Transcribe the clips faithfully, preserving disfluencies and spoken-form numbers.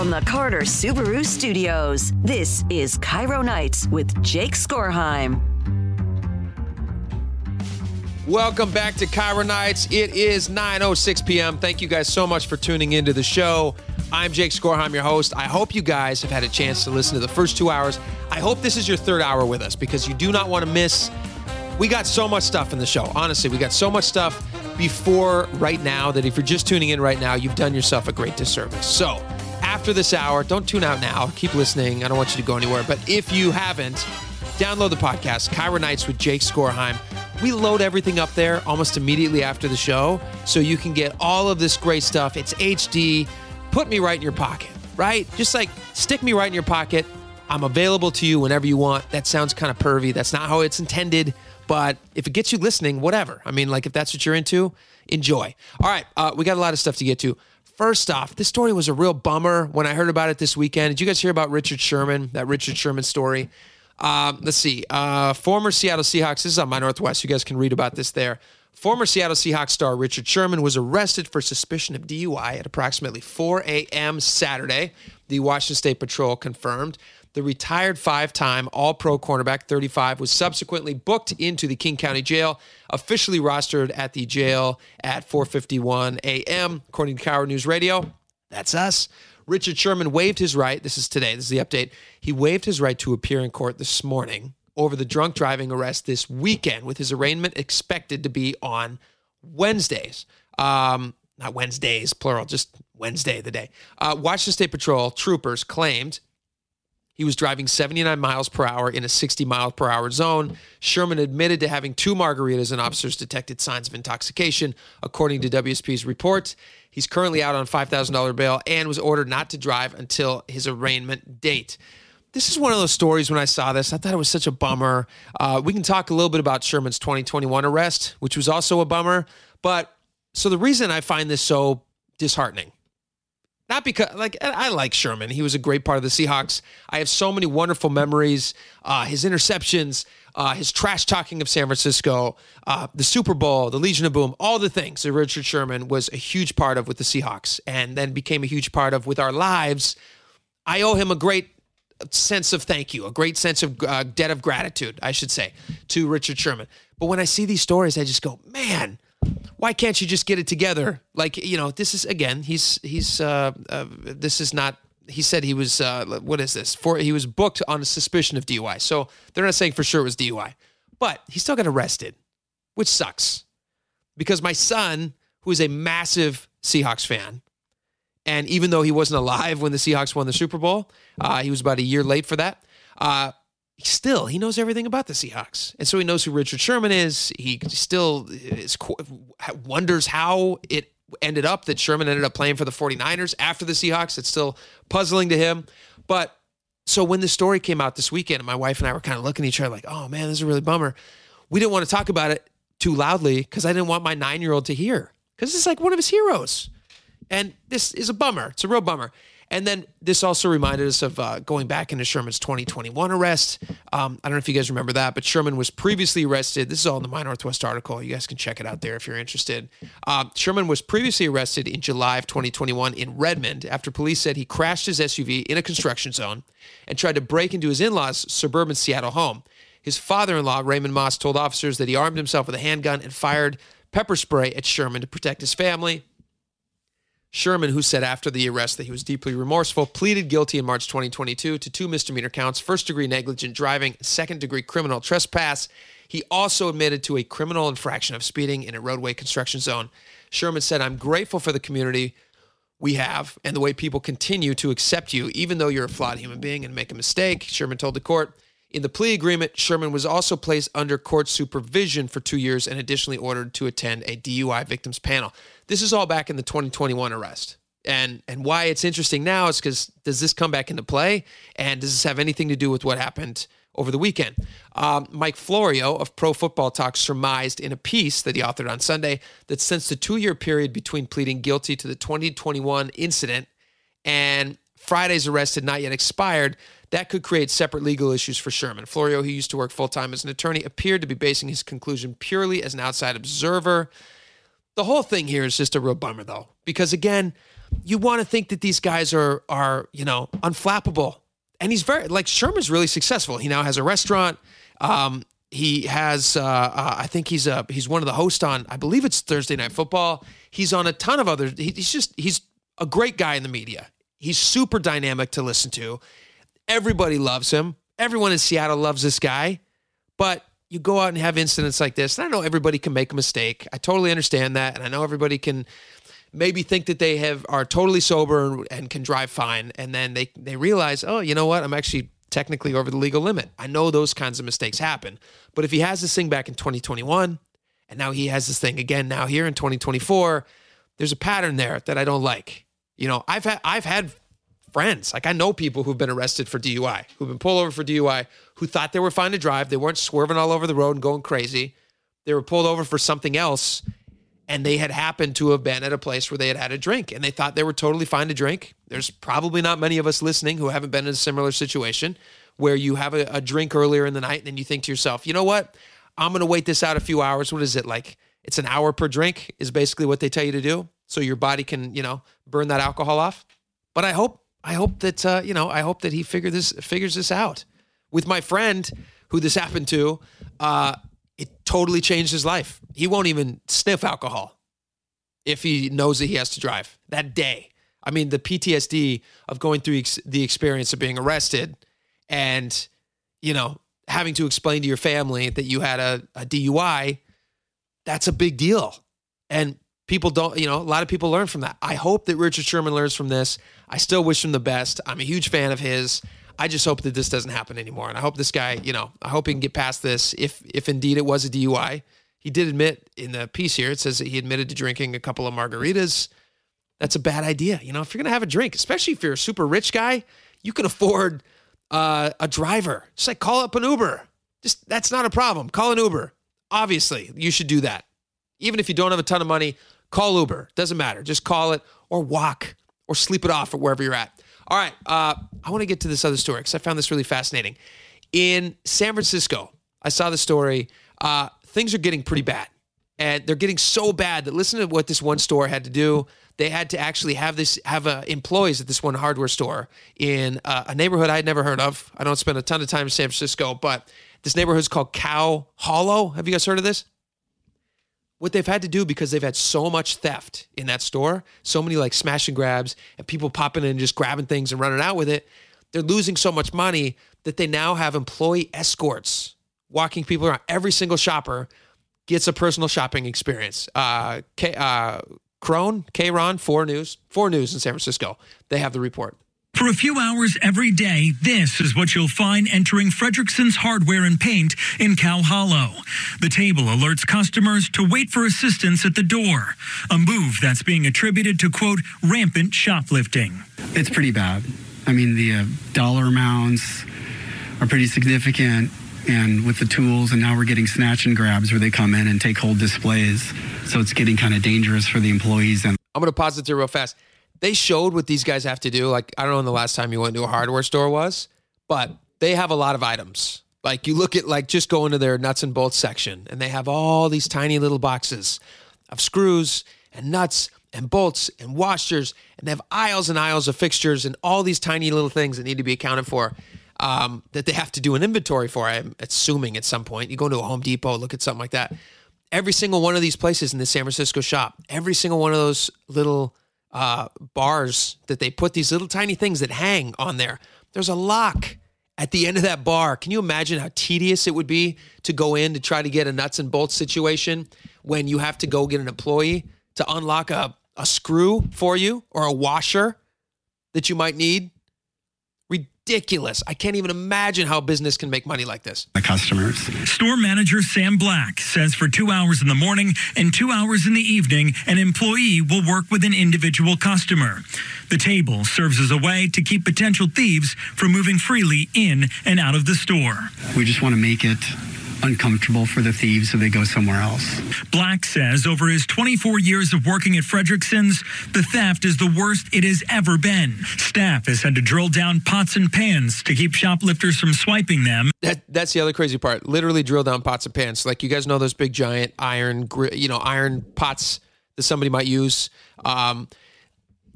from the Carter Subaru Studios. This is KIRO Nights with Jake Skorheim. Welcome back to KIRO Nights. It is nine oh six p.m. Thank you guys so much for tuning into the show. I'm Jake Skorheim, your host. I hope you guys have had a chance to listen to the first two hours. I hope this is your third hour with us because you do not want to miss. We got so much stuff in the show. Honestly, we got so much stuff before right now that if you're just tuning in right now, you've done yourself a great disservice. So after this hour, don't tune out now. Keep listening. I don't want you to go anywhere. But if you haven't, download the podcast, KIRO Nights with Jake Skorheim. We load everything up there almost immediately after the show, so you can get all of this great stuff. It's H D. Put me right in your pocket, right? Just like stick me right in your pocket. I'm available to you whenever you want. That sounds kind of pervy. That's not how it's intended, but if it gets you listening, whatever. I mean, like if that's what you're into, enjoy. All right, uh, we got a lot of stuff to get to. First off, this story was a real bummer when I heard about it this weekend. Did you guys hear about Richard Sherman, that Richard Sherman story? Um, let's see, uh, former Seattle Seahawks, this is on My Northwest, you guys can read about this there. Former Seattle Seahawks star Richard Sherman was arrested for suspicion of D U I at approximately four a.m. Saturday, the Washington State Patrol confirmed. The retired five-time All-Pro cornerback, thirty-five, was subsequently booked into the King County Jail, officially rostered at the jail at four fifty-one a.m., according to KIRO News Radio. That's us. Richard Sherman waived his right. This is today. This is the update. He waived his right to appear in court this morning over the drunk driving arrest this weekend, with his arraignment expected to be on Wednesdays. Um, not Wednesdays, plural, just Wednesday, the day. Uh, Washington State Patrol troopers claimed he was driving seventy-nine miles per hour in a sixty mile per hour zone. Sherman admitted to having two margaritas, and officers detected signs of intoxication, according to W S P's report. He's currently out on five thousand dollars bail and was ordered not to drive until his arraignment date. This is one of those stories when I saw this, I thought it was such a bummer. Uh, we can talk a little bit about Sherman's twenty twenty-one arrest, which was also a bummer. But so the reason I find this so disheartening, not because, like, I like Sherman. He was a great part of the Seahawks. I have so many wonderful memories, uh, his interceptions, uh, his trash talking of San Francisco, uh, the Super Bowl, the Legion of Boom, all the things that Richard Sherman was a huge part of with the Seahawks and then became a huge part of with our lives. I owe him a great sense of thank you, a great sense of uh, debt of gratitude, I should say, to Richard Sherman. But when I see these stories, I just go, man, why can't you just get it together? Like, you know, this is, again, he's, he's, uh, uh this is not, he said he was, uh, what is this? For, he was booked on a suspicion of D U I. So they're not saying for sure it was D U I, but he still got arrested, which sucks because my son, who is a massive Seahawks fan, and even though he wasn't alive when the Seahawks won the Super Bowl, uh, he was about a year late for that, uh, still, he knows everything about the Seahawks. And so he knows who Richard Sherman is. He still is, wonders how it ended up that Sherman ended up playing for the forty-niners after the Seahawks. It's still puzzling to him. But so when the story came out this weekend, my wife and I were kind of looking at each other like, oh, man, this is a really bummer. We didn't want to talk about it too loudly because I didn't want my nine-year-old to hear because it's like one of his heroes. And this is a bummer. It's a real bummer. And then this also reminded us of uh, going back into Sherman's twenty twenty-one arrest. Um, I don't know if you guys remember that, but Sherman was previously arrested. This is all in the My Northwest article. You guys can check it out there if you're interested. Uh, Sherman was previously arrested in July of twenty twenty-one in Redmond after police said he crashed his S U V in a construction zone and tried to break into his in-laws' suburban Seattle home. His father-in-law, Raymond Moss, told officers that he armed himself with a handgun and fired pepper spray at Sherman to protect his family. Sherman, who said after the arrest that he was deeply remorseful, pleaded guilty in March twenty twenty-two to two misdemeanor counts, first-degree negligent driving, second-degree criminal trespass. He also admitted to a criminal infraction of speeding in a roadway construction zone. Sherman said, "I'm grateful for the community we have and the way people continue to accept you, even though you're a flawed human being and make a mistake," Sherman told the court. In the plea agreement, Sherman was also placed under court supervision for two years and additionally ordered to attend a D U I victims panel. This is all back in the twenty twenty-one arrest. And and why it's interesting now is because does this come back into play? And does this have anything to do with what happened over the weekend? Um, Mike Florio of Pro Football Talk surmised in a piece that he authored on Sunday that since the two-year period between pleading guilty to the twenty twenty-one incident and Friday's arrest had not yet expired, that could create separate legal issues for Sherman. Florio, who used to work full-time as an attorney, appeared to be basing his conclusion purely as an outside observer. The whole thing here is just a real bummer, though, because, again, you want to think that these guys are, are, you know, unflappable. And he's very, like, Sherman's really successful. He now has a restaurant. Um, he has, uh, uh, I think he's a, he's one of the hosts on, I believe it's Thursday Night Football. He's on a ton of other, he, he's just, he's a great guy in the media. He's super dynamic to listen to. Everybody loves him. Everyone in Seattle loves this guy. But you go out and have incidents like this. And I know everybody can make a mistake. I totally understand that. And I know everybody can maybe think that they have are totally sober and can drive fine. And then they, they realize, oh, you know what? I'm actually technically over the legal limit. I know those kinds of mistakes happen. But if he has this thing back in twenty twenty-one, and now he has this thing again now here in twenty twenty-four, there's a pattern there that I don't like. You know, I've had I've had friends, like I know people who've been arrested for D U I, who've been pulled over for D U I, who thought they were fine to drive. They weren't swerving all over the road and going crazy. They were pulled over for something else. And they had happened to have been at a place where they had had a drink and they thought they were totally fine to drink. There's probably not many of us listening who haven't been in a similar situation where you have a, a drink earlier in the night and then you think to yourself, you know what? I'm going to wait this out a few hours. What is it like? It's an hour per drink is basically what they tell you to do. So your body can, you know, burn that alcohol off. But I hope, I hope that, uh, you know, I hope that he figure this, figures this out. With my friend who this happened to, uh, it totally changed his life. He won't even sniff alcohol if he knows that he has to drive that day. I mean, the P T S D of going through ex- the experience of being arrested and, you know, having to explain to your family that you had a, a D U I, that's a big deal. And people don't, you know, a lot of people learn from that. I hope that Richard Sherman learns from this. I still wish him the best. I'm a huge fan of his. I just hope that this doesn't happen anymore. And I hope this guy, you know, I hope he can get past this. If if indeed it was a D U I, he did admit in the piece here, it says that he admitted to drinking a couple of margaritas. That's a bad idea. You know, if you're going to have a drink, especially if you're a super rich guy, you can afford uh, a driver. Just like call up an Uber. Just that's not a problem. Call an Uber. Obviously, you should do that. Even if you don't have a ton of money, call Uber. Doesn't matter. Just call it or walk or sleep it off or wherever you're at. All right, uh, I want to get to this other story because I found this really fascinating. In San Francisco, I saw the story. Uh, things are getting pretty bad. And they're getting so bad that listen to what this one store had to do. They had to actually have this have uh, employees at this one hardware store in uh, a neighborhood I'd never heard of. I don't spend a ton of time in San Francisco, but this neighborhood's called Cow Hollow. Have you guys heard of this? What they've had to do because they've had so much theft in that store, so many like smash and grabs and people popping in and just grabbing things and running out with it. They're losing so much money that they now have employee escorts walking people around. Every single shopper gets a personal shopping experience. Uh, K, uh, Crone, K-Ron, four News, four News in San Francisco. They have the report. For a few hours every day, this is what you'll find entering Fredrickson's Hardware and Paint in Cow Hollow. The table alerts customers to wait for assistance at the door, a move that's being attributed to, quote, rampant shoplifting. It's pretty bad. I mean, the uh, dollar amounts are pretty significant. And with the tools, and now we're getting snatch and grabs where they come in and take whole displays. So it's getting kind of dangerous for the employees. And I'm going to pause it there real fast. They showed what these guys have to do. Like, I don't know when the last time you went to a hardware store was, but they have a lot of items. Like, you look at, like, just go into their nuts and bolts section, and they have all these tiny little boxes of screws and nuts and bolts and washers, and they have aisles and aisles of fixtures and all these tiny little things that need to be accounted for um, that they have to do an inventory for, I'm assuming at some point. You go into a Home Depot, look at something like that. Every single one of these places in the San Francisco shop, every single one of those little Uh, bars that they put these little tiny things that hang on there. There's a lock at the end of that bar. Can you imagine how tedious it would be to go in to try to get a nuts and bolts situation when you have to go get an employee to unlock a, a screw for you or a washer that you might need? Ridiculous. I can't even imagine how business can make money like this. The customers. Store manager Sam Black says for two hours in the morning and two hours in the evening, an employee will work with an individual customer. The table serves as a way to keep potential thieves from moving freely in and out of the store. We just want to make it uncomfortable for the thieves so they go somewhere else. Black says over his twenty-four years of working at Fredrickson's, the theft is the worst it has ever been. Staff has had to drill down pots and pans to keep shoplifters from swiping them. That, that's the other crazy part. Literally drill down pots and pans. Like, you guys know those big giant iron, you know, iron pots that somebody might use. Um,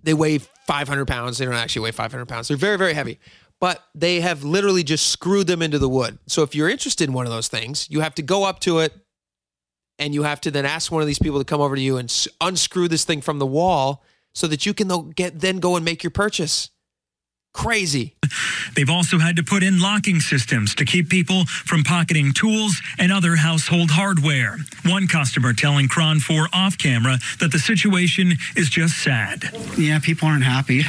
they weigh five hundred pounds. They don't actually weigh five hundred pounds. They're very, very heavy. But they have literally just screwed them into the wood. So if you're interested in one of those things, you have to go up to it and you have to then ask one of these people to come over to you and unscrew this thing from the wall so that you can get then go and make your purchase. Crazy. They've also had to put in locking systems to keep people from pocketing tools and other household hardware. One customer telling Cron four off camera that the situation is just sad. Yeah, people aren't happy.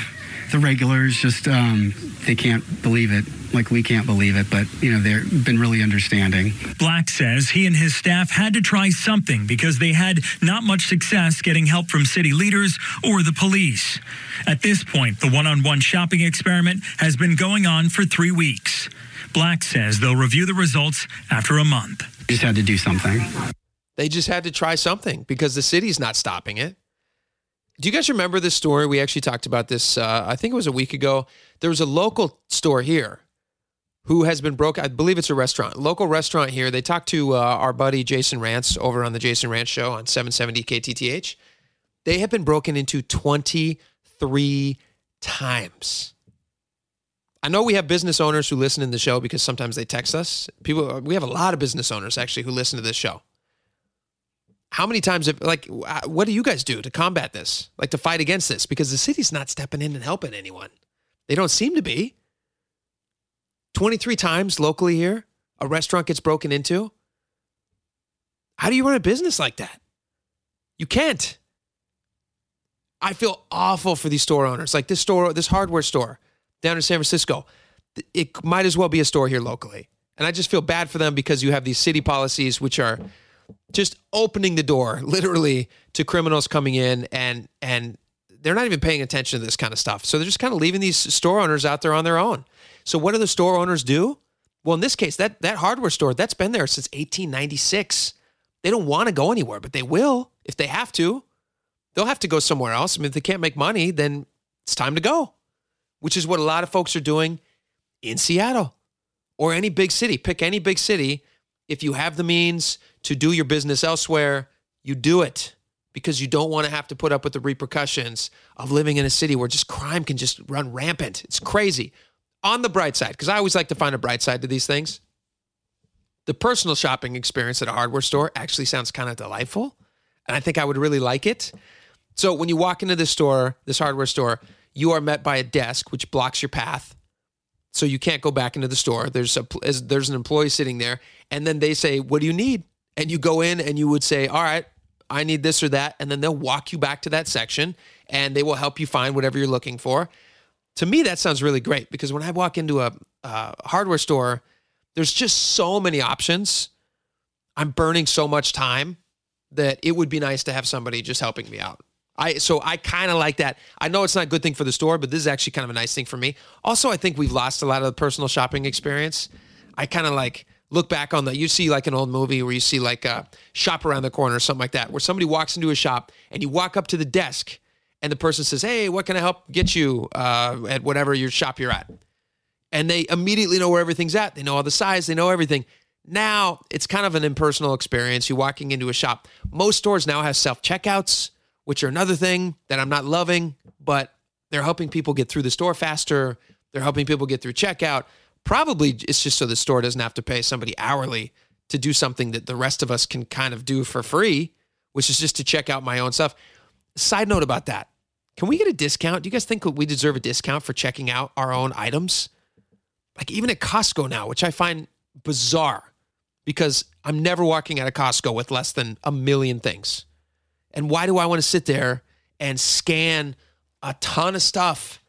The regulars just, um, they can't believe it. Like, we can't believe it, but, you know, they've been really understanding. Black says he and his staff had to try something because they had not much success getting help from city leaders or the police. At this point, the one-on-one shopping experiment has been going on for three weeks. Black says they'll review the results after a month. Just had to do something. They just had to try something because the city's not stopping it. Do you guys remember this story? We actually talked about this, uh, I think it was a week ago. There was a local store here who has been broke. I believe it's a restaurant, local restaurant here. They talked to uh, our buddy Jason Rantz over on the Jason Rantz Show on seven seventy K T T H. They have been broken into twenty-three times. I know we have business owners who listen to the show because sometimes they text us. People, we have a lot of business owners actually who listen to this show. How many times, have, like, what do you guys do to combat this? Like, to fight against this? Because the city's not stepping in and helping anyone. They don't seem to be. twenty-three times locally here, a restaurant gets broken into. How do you run a business like that? You can't. I feel awful for these store owners. Like, this store, this hardware store down in San Francisco, it might as well be a store here locally. And I just feel bad for them because you have these city policies, which are just opening the door, literally, to criminals coming in, and and they're not even paying attention to this kind of stuff. So they're just kind of leaving these store owners out there on their own. So what do the store owners do? Well, in this case, that that hardware store, that's been there since eighteen ninety-six. They don't want to go anywhere, but they will if they have to. They'll have to go somewhere else. I mean, if they can't make money, then it's time to go, which is what a lot of folks are doing in Seattle or any big city. Pick any big city. If you have the means to do your business elsewhere, you do it because you don't want to have to put up with the repercussions of living in a city where just crime can just run rampant. It's crazy. On the bright side, because I always like to find a bright side to these things, the personal shopping experience at a hardware store actually sounds kind of delightful, and I think I would really like it. So when you walk into this store, this hardware store, you are met by a desk which blocks your path. So you can't go back into the store. There's a there's an employee sitting there, and then they say, "What do you need?" And you go in, and you would say, "All right, I need this or that," and then they'll walk you back to that section, and they will help you find whatever you're looking for. To me, that sounds really great because when I walk into a, a hardware store, there's just so many options. I'm burning so much time that it would be nice to have somebody just helping me out. I So I kind of like that. I know it's not a good thing for the store, but this is actually kind of a nice thing for me. Also, I think we've lost a lot of the personal shopping experience. I kind of like look back on that. You see like an old movie where you see like a shop around the corner or something like that, where somebody walks into a shop and you walk up to the desk and the person says, "Hey, what can I help get you uh, at whatever your shop you're at?" And they immediately know where everything's at. They know all the size. They know everything. Now it's kind of an impersonal experience. You're walking into a shop. Most stores now have self-checkouts, which are another thing that I'm not loving, but they're helping people get through the store faster. They're helping people get through checkout. Probably it's just so the store doesn't have to pay somebody hourly to do something that the rest of us can kind of do for free, which is just to check out my own stuff. Side note about that. Can we get a discount? Do you guys think we deserve a discount for checking out our own items? Like even at Costco now, which I find bizarre because I'm never walking out of Costco with less than a million things. And why do I want to sit there and scan a ton of stuff?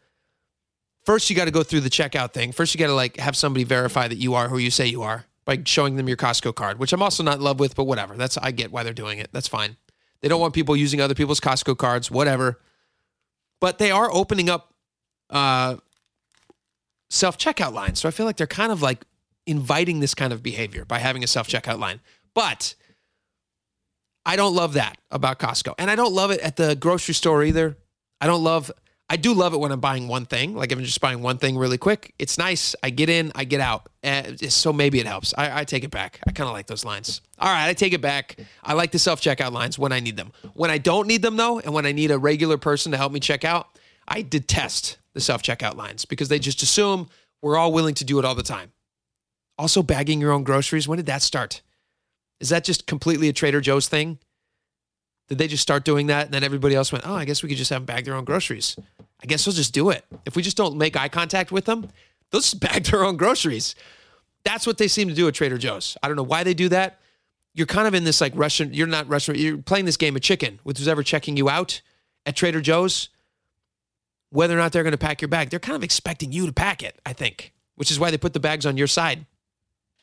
First, you got to go through the checkout thing. First, you got to like have somebody verify that you are who you say you are by showing them your Costco card, which I'm also not in love with, but whatever. That's I get why they're doing it. That's fine. They don't want people using other people's Costco cards, whatever. But they are opening up uh, self-checkout lines. So I feel like they're kind of like inviting this kind of behavior by having a self-checkout line. But I don't love that about Costco. And I don't love it at the grocery store either. I don't love, I do love it when I'm buying one thing. Like if I'm just buying one thing really quick, it's nice. I get in, I get out. And so maybe it helps. I, I take it back. I kind of like those lines. All right, I take it back. I like the self-checkout lines when I need them. When I don't need them though, and when I need a regular person to help me check out, I detest the self-checkout lines because they just assume we're all willing to do it all the time. Also, bagging your own groceries, when did that start? Is that just completely a Trader Joe's thing? Did they just start doing that and then everybody else went, oh, I guess we could just have them bag their own groceries. I guess they'll just do it. If we just don't make eye contact with them, they'll just bag their own groceries. That's what they seem to do at Trader Joe's. I don't know why they do that. You're kind of in this like Russian, you're not Russian, you're playing this game of chicken with whoever checking you out at Trader Joe's, whether or not they're going to pack your bag. They're kind of expecting you to pack it, I think, which is why they put the bags on your side.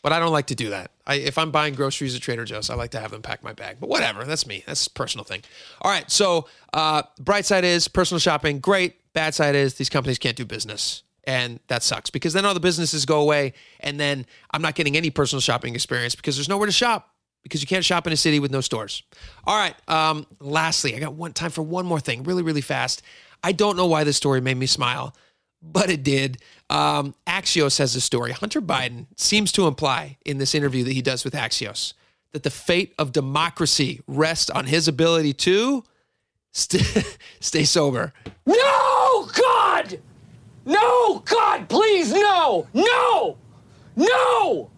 But I don't like to do that. I, if I'm buying groceries at Trader Joe's, I like to have them pack my bag. But whatever, that's me. That's a personal thing. All right, so uh, bright side is personal shopping, great. Bad side is these companies can't do business. And that sucks because then all the businesses go away and then I'm not getting any personal shopping experience because there's nowhere to shop because you can't shop in a city with no stores. All right, um, lastly, I got one time for one more thing, really, really fast. I don't know why this story made me smile, but it did. Um, Axios has this story. Hunter Biden seems to imply in this interview that he does with Axios that the fate of democracy rests on his ability to st- stay sober. No, God! No, God, please, no! No! No!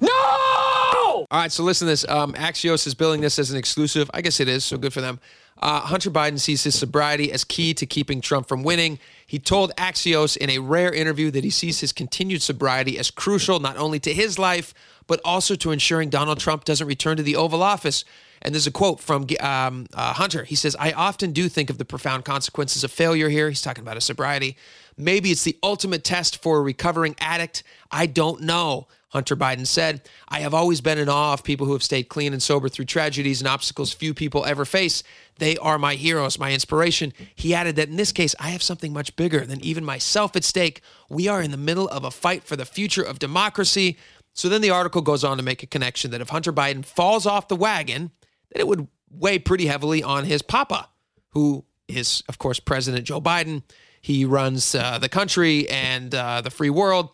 No! All right, so listen to this. Um, Axios is billing this as an exclusive. I guess it is, so good for them. Uh, Hunter Biden sees his sobriety as key to keeping Trump from winning. He told Axios in a rare interview that he sees his continued sobriety as crucial not only to his life, but also to ensuring Donald Trump doesn't return to the Oval Office. And there's a quote from um, uh, Hunter. He says, I often do think of the profound consequences of failure here. He's talking about his sobriety. Maybe it's the ultimate test for a recovering addict. I don't know, Hunter Biden said. I have always been in awe of people who have stayed clean and sober through tragedies and obstacles few people ever face. They are my heroes, my inspiration. He added that in this case, I have something much bigger than even myself at stake. We are in the middle of a fight for the future of democracy. So then the article goes on to make a connection that if Hunter Biden falls off the wagon, that it would weigh pretty heavily on his papa, who is, of course, President Joe Biden. He runs uh, the country and uh, the free world,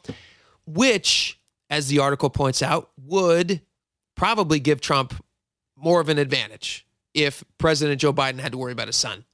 which, as the article points out, would probably give Trump more of an advantage if President Joe Biden had to worry about his son,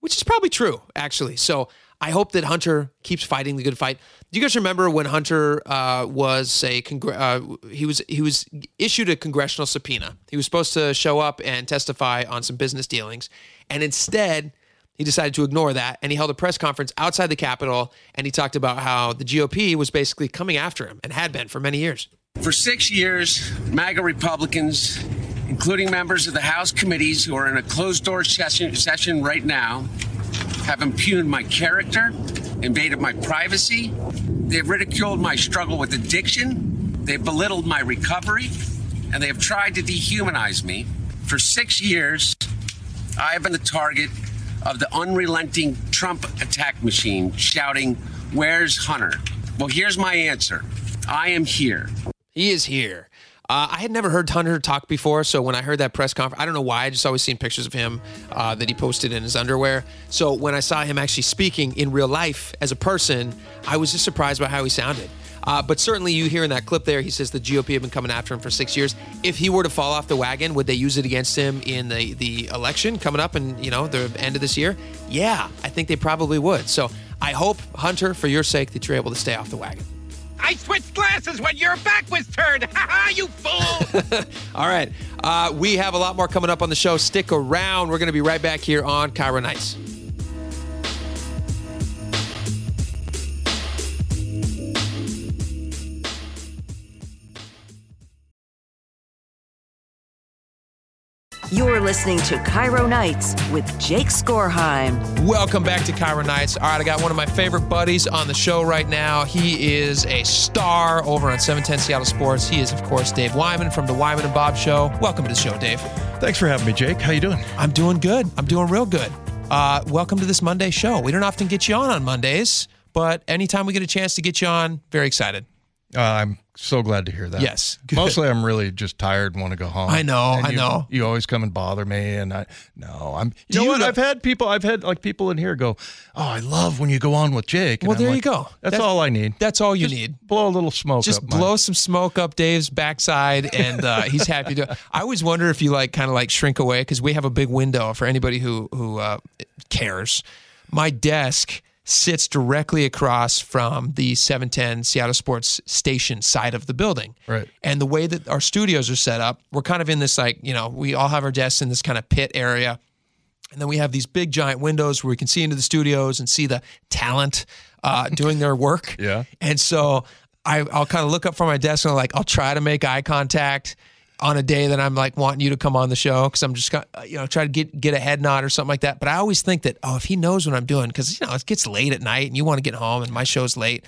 which is probably true, actually. So I hope that Hunter keeps fighting the good fight. Do you guys remember when Hunter uh, was a congr- uh, he was he was issued a congressional subpoena? He was supposed to show up and testify on some business dealings, and instead he decided to ignore that, and he held a press conference outside the Capitol, and he talked about how the G O P was basically coming after him and had been for many years. For six years, MAGA Republicans, including members of the House committees who are in a closed-door session, session right now, have impugned my character, invaded my privacy. They've ridiculed my struggle with addiction. They've belittled my recovery, and they have tried to dehumanize me. For six years, I have been the target of the unrelenting Trump attack machine shouting, where's Hunter? Well, here's my answer. I am here. He is here. Uh, I had never heard Hunter talk before, so when I heard that press conference, I don't know why, I just always seen pictures of him uh, that he posted in his underwear. So when I saw him actually speaking in real life as a person, I was just surprised by how he sounded. Uh, but certainly you hear in that clip there, he says the G O P have been coming after him for six years. If he were to fall off the wagon, would they use it against him in the, the election coming up in, you know, the end of this year? Yeah, I think they probably would. So I hope, Hunter, for your sake, that you're able to stay off the wagon. I switched glasses when your back was turned. Ha ha, you fool. All right. Uh, we have a lot more coming up on the show. Stick around. We're going to be right back here on KIRO Nights. You're listening to KIRO Nights with Jake Skorheim. Welcome back to KIRO Nights. All right, I got one of my favorite buddies on the show right now. He is a star over on seven ten Seattle Sports. He is, of course, Dave Wyman from the Wyman and Bob Show. Welcome to the show, Dave. Thanks for having me, Jake. How you doing? I'm doing good. I'm doing real good. Uh, welcome to this Monday show. We don't often get you on on Mondays, but anytime we get a chance to get you on, very excited. Uh, I'm so glad to hear that. Yes. Good. Mostly I'm really just tired and want to go home. I know, you, I know. You always come and bother me and I no, I'm you Do know you what know? I've had people I've had like people in here go, "Oh, I love when you go on with Jake." And well, I'm there like, you go. That's, that's all I need. That's all you just need. Blow a little smoke just up. Just blow mine. some smoke up Dave's backside and uh, he's happy to. I always wonder if you like kind of like shrink away cuz we have a big window for anybody who who uh, cares. my desk sits directly across from the seven ten Seattle Sports station side of the building. Right. And the way that our studios are set up, we're kind of in this, like, you know, we all have our desks in this kind of pit area. And then we have these big giant windows where we can see into the studios and see the talent uh, doing their work. Yeah. And so I, I'll kind of look up from my desk and I'm like, I'll try to make eye contact on a day that I'm like wanting you to come on the show, because I'm just gonna, you know, try to get get a head nod or something like that. But I always think that, oh, if he knows what I'm doing, because, you know, it gets late at night and you want to get home and my show's late.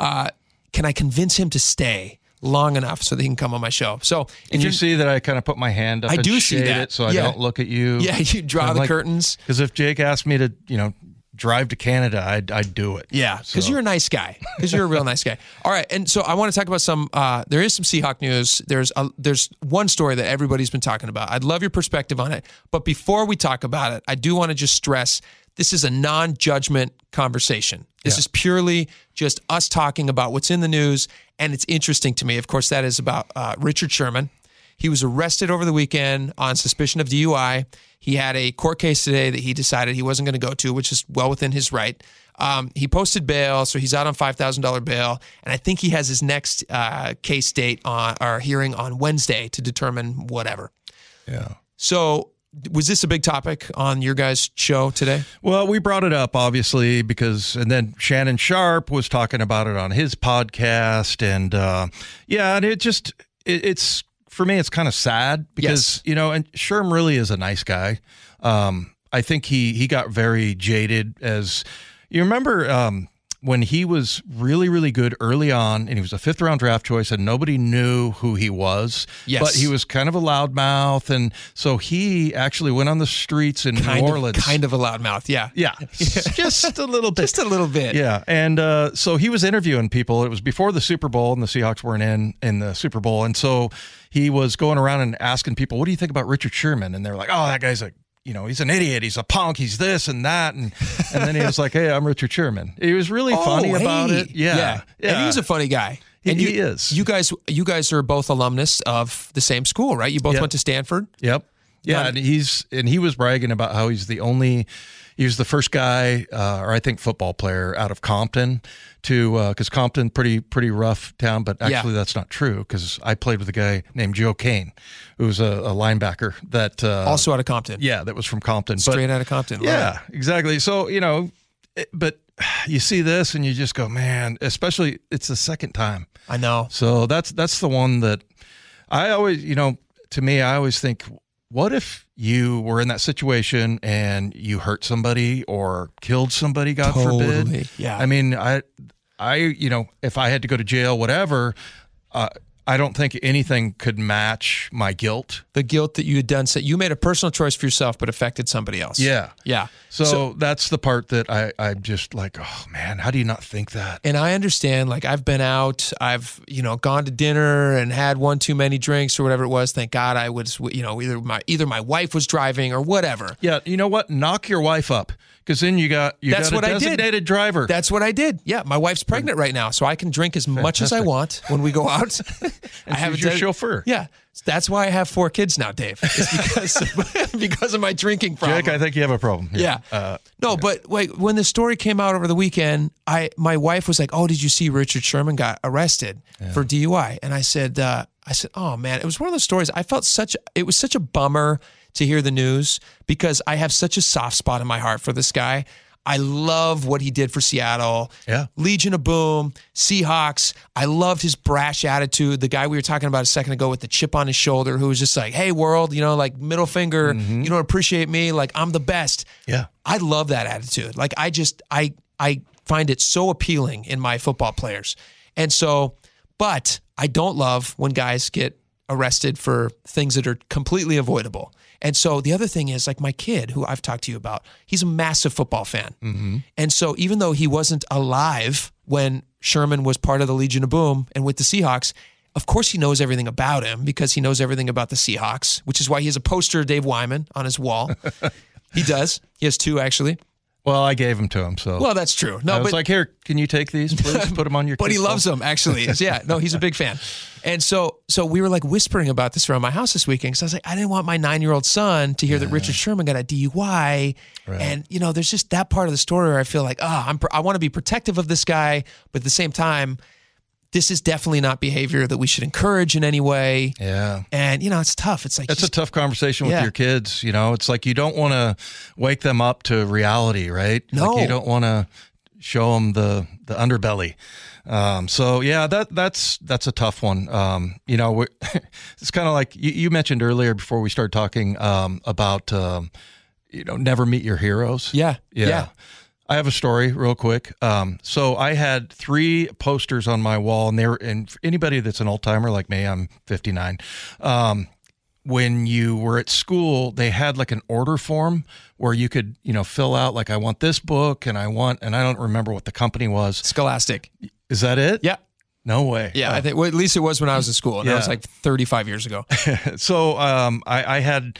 Uh, can I convince him to stay long enough so that he can come on my show? So if you see that I kind of put my hand up, I and do see that, it so I yeah. don't look at you. Yeah, you draw the like, curtains. Because if Jake asked me to, you know, drive to Canada, I'd, I'd do it. Yeah, because so. you're a nice guy. Because you're a real nice guy. All right, and so I want to talk about some, uh, there is some Seahawk news. There's a, there's one story that everybody's been talking about. I'd love your perspective on it. But before we talk about it, I do want to just stress, this is a non-judgment conversation. This yeah. is purely just us talking about what's in the news, and it's interesting to me. Of course, that is about uh, Richard Sherman. He was arrested over the weekend on suspicion of D U I. He had a court case today that he decided he wasn't going to go to, which is well within his right. Um, he posted bail, so he's out on five thousand dollars bail, and I think he has his next uh, case date on, or hearing on Wednesday to determine whatever. Yeah. So was this a big topic on your guys' show today? Well, we brought it up, obviously, because, and then Shannon Sharp was talking about it on his podcast, and uh, yeah, and it just, it, it's... for me, it's kind of sad because, yes. you know, and Sherm really is a nice guy. Um, I think he, he got very jaded as you remember um, when he was really, really good early on, and he was a fifth round draft choice and nobody knew who he was, yes. but he was kind of a loudmouth. And so he actually went on the streets in kind New of, Orleans. Kind of a loudmouth. Yeah. Yeah. Just a little bit. Just a little bit. Yeah. And uh, so he was interviewing people. It was before the Super Bowl and the Seahawks weren't in, in the Super Bowl. And so he was going around and asking people, what do you think about Richard Sherman? And they were like, oh, that guy's a, you know, he's an idiot. He's a punk. He's this and that. And and then he was like, hey, I'm Richard Sherman. He was really oh, funny hey. about it. Yeah. yeah. yeah. And he's a funny guy. And he, you, he is. You guys, you guys are both alumnus of the same school, right? You both yep. went to Stanford. Yep. Yeah. Right. And he's, and he was bragging about how he's the only, he was the first guy, uh, or I think football player out of Compton. To uh, because Compton pretty pretty rough town, but actually yeah. that's not true because I played with a guy named Joe Kane, who was a, a linebacker that uh, also out of Compton. Yeah, that was from Compton, straight but, out of Compton. Yeah, right. exactly. So you know, it, but you see this and you just go, man. Especially it's the second time. I know. So that's that's the one that I always, you know, to me, I always think, what if you were in that situation and you hurt somebody or killed somebody? God totally. forbid. Yeah. I mean, I. I, you know, if I had to go to jail, whatever, uh, I don't think anything could match my guilt. The guilt that you had done. So you made a personal choice for yourself, but affected somebody else. Yeah. Yeah. So, so that's the part that I, I'm just like, oh, man, how do you not think that? And I understand, like, I've been out, I've, you know, gone to dinner and had one too many drinks or whatever it was. Thank God I was, you know, either my either my wife was driving or whatever. Yeah. You know what? Knock your wife up. Because then you got you That's got a what designated I did. driver. That's what I did. Yeah, my wife's pregnant right now, so I can drink as Fantastic. much as I want when we go out. and I have a your de- chauffeur. Yeah, that's why I have four kids now, Dave. It's because of, because of my drinking problem. Jake, I think you have a problem. Yeah. yeah. Uh, no, yeah. but like when the story came out over the weekend, I my wife was like, "Oh, did you see Richard Sherman got arrested yeah. for D U I?" And I said, uh, "I said, oh man, it was one of those stories. I felt such it was such a bummer." to hear the news, because I have such a soft spot in my heart for this guy. I love what he did for Seattle. Yeah. Legion of Boom, Seahawks. I loved his brash attitude. The guy we were talking about a second ago with the chip on his shoulder, who was just like, hey, world, you know, like middle finger, mm-hmm. you don't appreciate me. Like, I'm the best. Yeah. I love that attitude. Like, I just, I, I find it so appealing in my football players. And so, but I don't love when guys get arrested for things that are completely avoidable. And so the other thing is, like, my kid, who I've talked to you about, he's a massive football fan. Mm-hmm. And so even though he wasn't alive when Sherman was part of the Legion of Boom and with the Seahawks, of course he knows everything about him because he knows everything about the Seahawks, which is why he has a poster of Dave Wyman on his wall. He does. He has two, actually. Well, I gave them to him, so. Well, that's true. No, I was but, like, here, can you take these, please? Put them on your. But he loves phone. them, actually. Yeah, no, he's a big fan. And so, so we were like whispering about this around my house this weekend, because I was like, I didn't want my nine-year-old son to hear yeah. that Richard Sherman got a D U I. Right. And you know, there's just that part of the story where I feel like, ah, oh, I'm, I want to be protective of this guy, but at the same time, this is definitely not behavior that we should encourage in any way. Yeah. And, you know, it's tough. It's like, that's just a tough conversation with yeah. your kids. You know, it's like, you don't want to wake them up to reality, right? No. Like you don't want to show them the, the underbelly. Um, so yeah, that, that's, that's a tough one. Um, you know, we're, it's kind of like you, you mentioned earlier before we started talking, um, about, um, you know, never meet your heroes. Yeah. Yeah. yeah. I have a story real quick. Um, so I had three posters on my wall, and they were, and for anybody that's an old timer like me, I'm fifty-nine. Um, when you were at school, they had like an order form where you could, you know, fill out like, I want this book and I want, and I don't remember what the company was. Scholastic. Is that it? Yeah. No way. Yeah, uh, I think well, at least it was when I was in school, and yeah. that was like thirty-five years ago. So um, I, I had...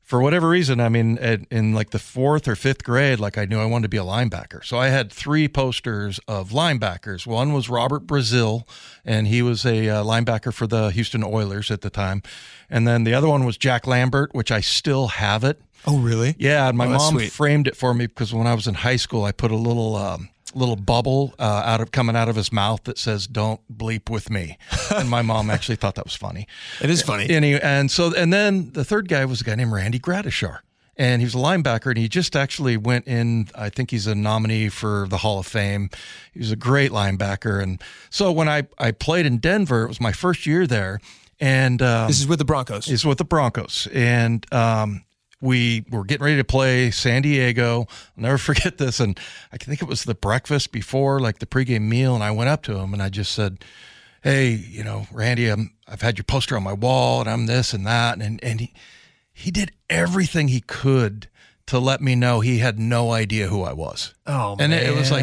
For whatever reason, I mean, at, in like the fourth or fifth grade, like I knew I wanted to be a linebacker. So I had three posters of linebackers. One was Robert Brazil, and he was a uh, linebacker for the Houston Oilers at the time. And then the other one was Jack Lambert, which I still have it. Oh, really? Yeah. And my oh, mom sweet. framed it for me because when I was in high school, I put a little... Um, little bubble uh, out of coming out of his mouth that says, "Don't bleep with me." And my mom actually thought that was funny. It is funny. And, he, and so, and then the third guy was a guy named Randy Gradishar, and he was a linebacker, and he just actually went in, I think he's a nominee for the Hall of Fame. He was a great linebacker. And so when I, I played in Denver, it was my first year there. And um, this is with the Broncos. This is with the Broncos. And, um, we were getting ready to play San Diego. I'll never forget this. And I think it was the breakfast before, like the pregame meal. And I went up to him and I just said, "Hey, you know, Randy, I'm, I've had your poster on my wall and I'm this and that." And, and he, he did everything he could to let me know he had no idea who I was. Oh, and man. And it, it was like,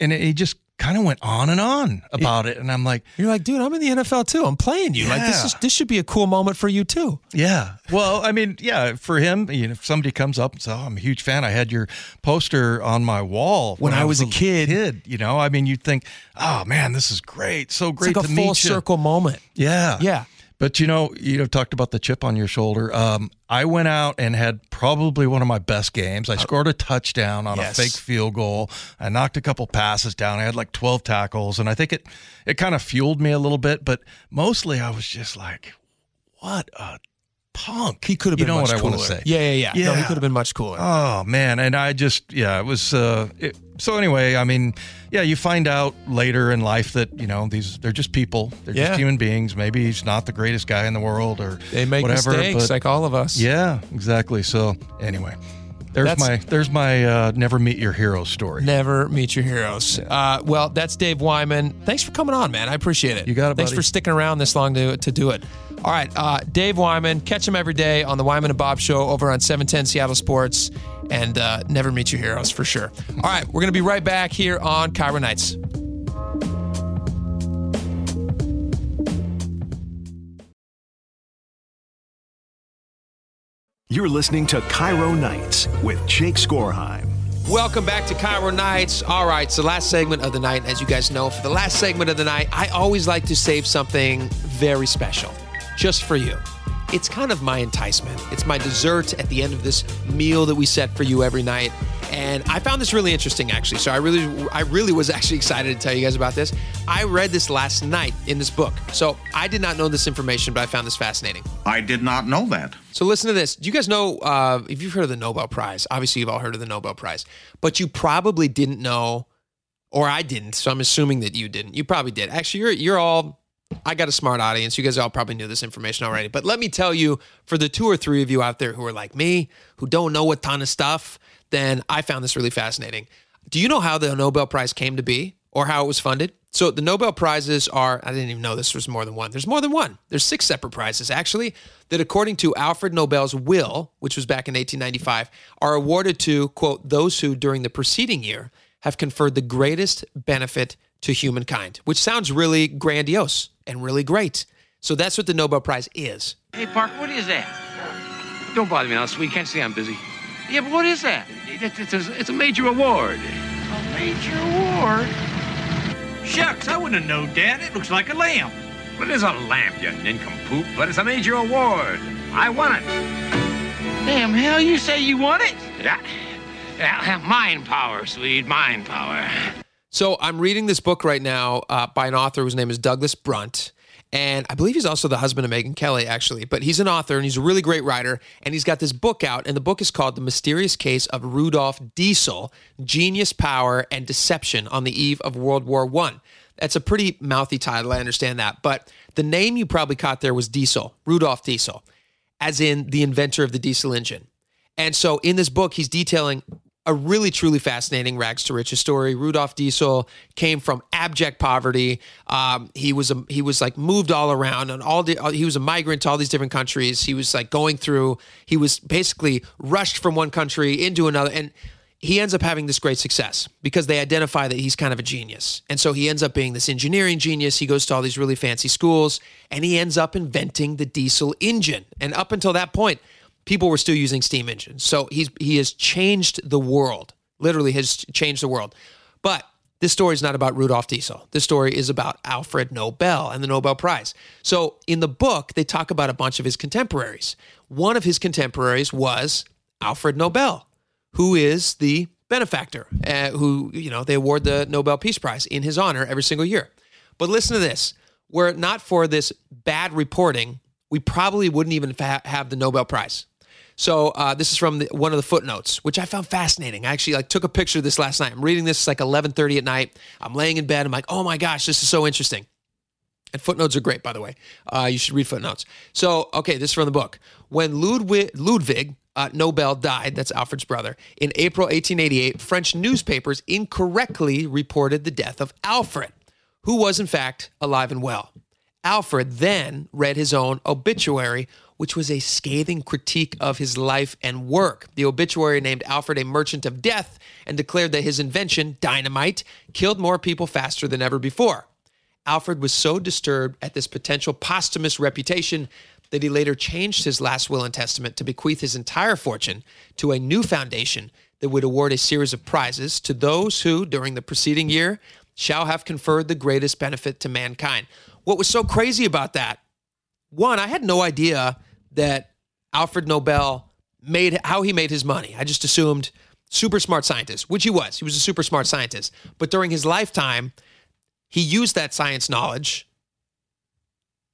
and he just kind of went on and on about it. And I'm like, you're like, dude, I'm in the N F L too. I'm playing you. Yeah. Like this is, this should be a cool moment for you too. Yeah. Well, I mean, yeah, for him, you know, if somebody comes up and says, "Oh, I'm a huge fan. I had your poster on my wall when, when I was a kid. kid, you know," I mean, you'd think, "Oh man, this is great. So great to meet you." It's like a full circle moment. Yeah. Yeah. But you know, you've talked about the chip on your shoulder. Um, I went out and had probably one of my best games. I scored a touchdown on yes. a fake field goal. I knocked a couple passes down. I had like twelve tackles, and I think it it kind of fueled me a little bit. But mostly, I was just like, "What a punk!" He could have been. You know much what I cooler. want to say? Yeah, yeah, yeah. yeah. No, he could have been much cooler. Oh man, and I just yeah, it was. Uh, it, so anyway, I mean, yeah, you find out later in life that, you know, these, they're just people. They're yeah. just human beings. Maybe he's not the greatest guy in the world or they make whatever, mistakes but, like all of us. Yeah, exactly. So anyway, there's that's, my, there's my uh, never meet your heroes story. Never meet your heroes. Yeah. Uh, well, that's Dave Wyman. Thanks for coming on, man. I appreciate it. You got it, Thanks buddy. for sticking around this long to, to do it. All right, uh, Dave Wyman. Catch him every day on the Wyman and Bob Show over on seven ten Seattle Sports, and uh, never meet your heroes for sure. All right, we're going to be right back here on KIRO Nights. You're listening to KIRO Nights with Jake Skorheim. Welcome back to KIRO Nights. All right, so last segment of the night. As you guys know, for the last segment of the night, I always like to save something very special. Just for you. It's kind of my enticement. It's my dessert at the end of this meal that we set for you every night. And I found this really interesting, actually. So I really, I really was actually excited to tell you guys about this. I read this last night in this book. So I did not know this information, but I found this fascinating. I did not know that. So listen to this. Do you guys know, uh, if you've heard of the Nobel Prize, obviously you've all heard of the Nobel Prize, but you probably didn't know, or I didn't, so I'm assuming that you didn't. You probably did. Actually, you're you're all... I got a smart audience. You guys all probably knew this information already. But let me tell you, for the two or three of you out there who are like me, who don't know a ton of stuff, then I found this really fascinating. Do you know how the Nobel Prize came to be or how it was funded? So the Nobel Prizes are, I didn't even know this was more than one. There's more than one. There's six separate prizes, actually, that according to Alfred Nobel's will, which was back in eighteen ninety-five, are awarded to, quote, those who during the preceding year have conferred the greatest benefit to humankind, which sounds really grandiose and really great. So that's what the Nobel Prize is. Hey, Park, what is that? Don't bother me now, sweet. Can't see I'm busy. Yeah, but what is that? It's a major award. A major award? Shucks, I wouldn't have known, Dad. It looks like a lamp. Well, it is a lamp, you nincompoop, but it's a major award. I won it. Damn hell, you say you won it? Yeah. Yeah, mind power, Swede, mind power. So I'm reading this book right now uh, by an author whose name is Douglas Brunt. And I believe he's also the husband of Megyn Kelly, actually. But he's an author, and he's a really great writer. And he's got this book out, and the book is called The Mysterious Case of Rudolf Diesel, Genius, Power, and Deception on the Eve of World War One. That's a pretty mouthy title, I understand that. But the name you probably caught there was Diesel, Rudolf Diesel, as in the inventor of the diesel engine. And so in this book, he's detailing a really, truly fascinating rags-to-riches story. Rudolf Diesel came from abject poverty. Um, he was a, he was like moved all around, and all the, he was a migrant to all these different countries. He was like going through. He was basically rushed from one country into another, and he ends up having this great success because they identify that he's kind of a genius. And so he ends up being this engineering genius. He goes to all these really fancy schools, and he ends up inventing the diesel engine. And up until that point, people were still using steam engines. So he's he has changed the world, literally has changed the world. But this story is not about Rudolf Diesel. This story is about Alfred Nobel and the Nobel Prize. So in the book, they talk about a bunch of his contemporaries. One of his contemporaries was Alfred Nobel, who is the benefactor, uh, who, you know, they award the Nobel Peace Prize in his honor every single year. But listen to this. Were it not for this bad reporting, we probably wouldn't even fa- have the Nobel Prize. So uh, this is from the, one of the footnotes, which I found fascinating. I actually like took a picture of this last night. I'm reading this. It's like eleven thirty at night. I'm laying in bed. I'm like, oh my gosh, this is so interesting. And footnotes are great, by the way. Uh, you should read footnotes. So, okay, this is from the book. When Ludwig, Ludwig uh, Nobel died, that's Alfred's brother, in April eighteen eighty-eight, French newspapers incorrectly reported the death of Alfred, who was, in fact, alive and well. Alfred then read his own obituary, which was a scathing critique of his life and work. The obituary named Alfred a merchant of death and declared that his invention, dynamite, killed more people faster than ever before. Alfred was so disturbed at this potential posthumous reputation that he later changed his last will and testament to bequeath his entire fortune to a new foundation that would award a series of prizes to those who, during the preceding year, shall have conferred the greatest benefit to mankind. What was so crazy about that? One, I had no idea that Alfred Nobel made, how he made his money. I just assumed super smart scientist, which he was. He was a super smart scientist. But during his lifetime, he used that science knowledge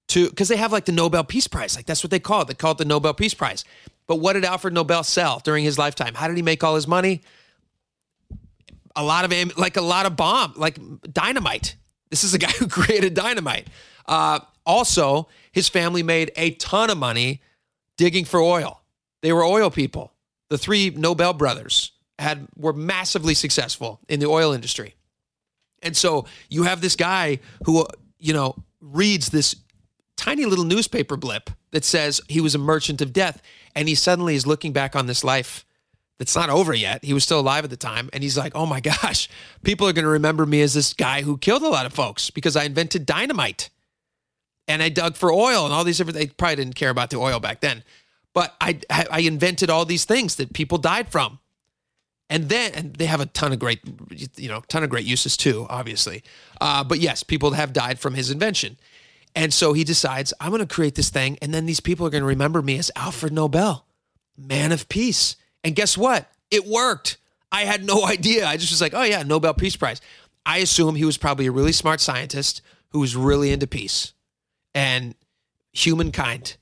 to, because they have like the Nobel Peace Prize. Like that's what they call it. They call it the Nobel Peace Prize. But what did Alfred Nobel sell during his lifetime? How did he make all his money? A lot of, am- like a lot of bomb, like dynamite. This is the guy who created dynamite. Uh, also, his family made a ton of money digging for oil. They were oil people. The three Nobel brothers had were massively successful in the oil industry. And so you have this guy who, you know, reads this tiny little newspaper blip that says he was a merchant of death, and he suddenly is looking back on this life that's not over yet. He was still alive at the time. And he's like, oh my gosh, people are going to remember me as this guy who killed a lot of folks because I invented dynamite and I dug for oil and all these different, they probably didn't care about the oil back then, but I, I invented all these things that people died from. And then, and they have a ton of great, you know, ton of great uses too, obviously. Uh, but yes, people have died from his invention. And so he decides, I'm going to create this thing. And then these people are going to remember me as Alfred Nobel, man of peace. And guess what? It worked. I had no idea. I just was like, oh yeah, Nobel Peace Prize. I assume he was probably a really smart scientist who was really into peace and humankind.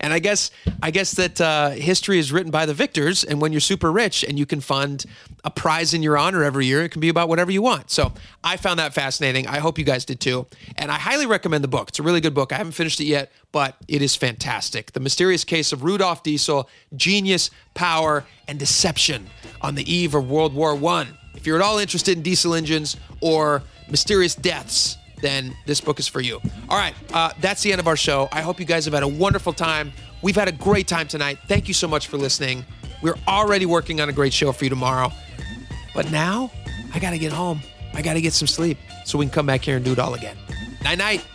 And I guess I guess that uh, history is written by the victors. And when you're super rich and you can fund a prize in your honor every year, it can be about whatever you want. So I found that fascinating. I hope you guys did too. And I highly recommend the book. It's a really good book. I haven't finished it yet, but it is fantastic. The Mysterious Case of Rudolf Diesel, Genius, Power, and Deception on the Eve of World War One. If you're at all interested in diesel engines or mysterious deaths, then this book is for you. All right, uh, that's the end of our show. I hope you guys have had a wonderful time. We've had a great time tonight. Thank you so much for listening. We're already working on a great show for you tomorrow. But now, I got to get home. I got to get some sleep so we can come back here and do it all again. Night-night.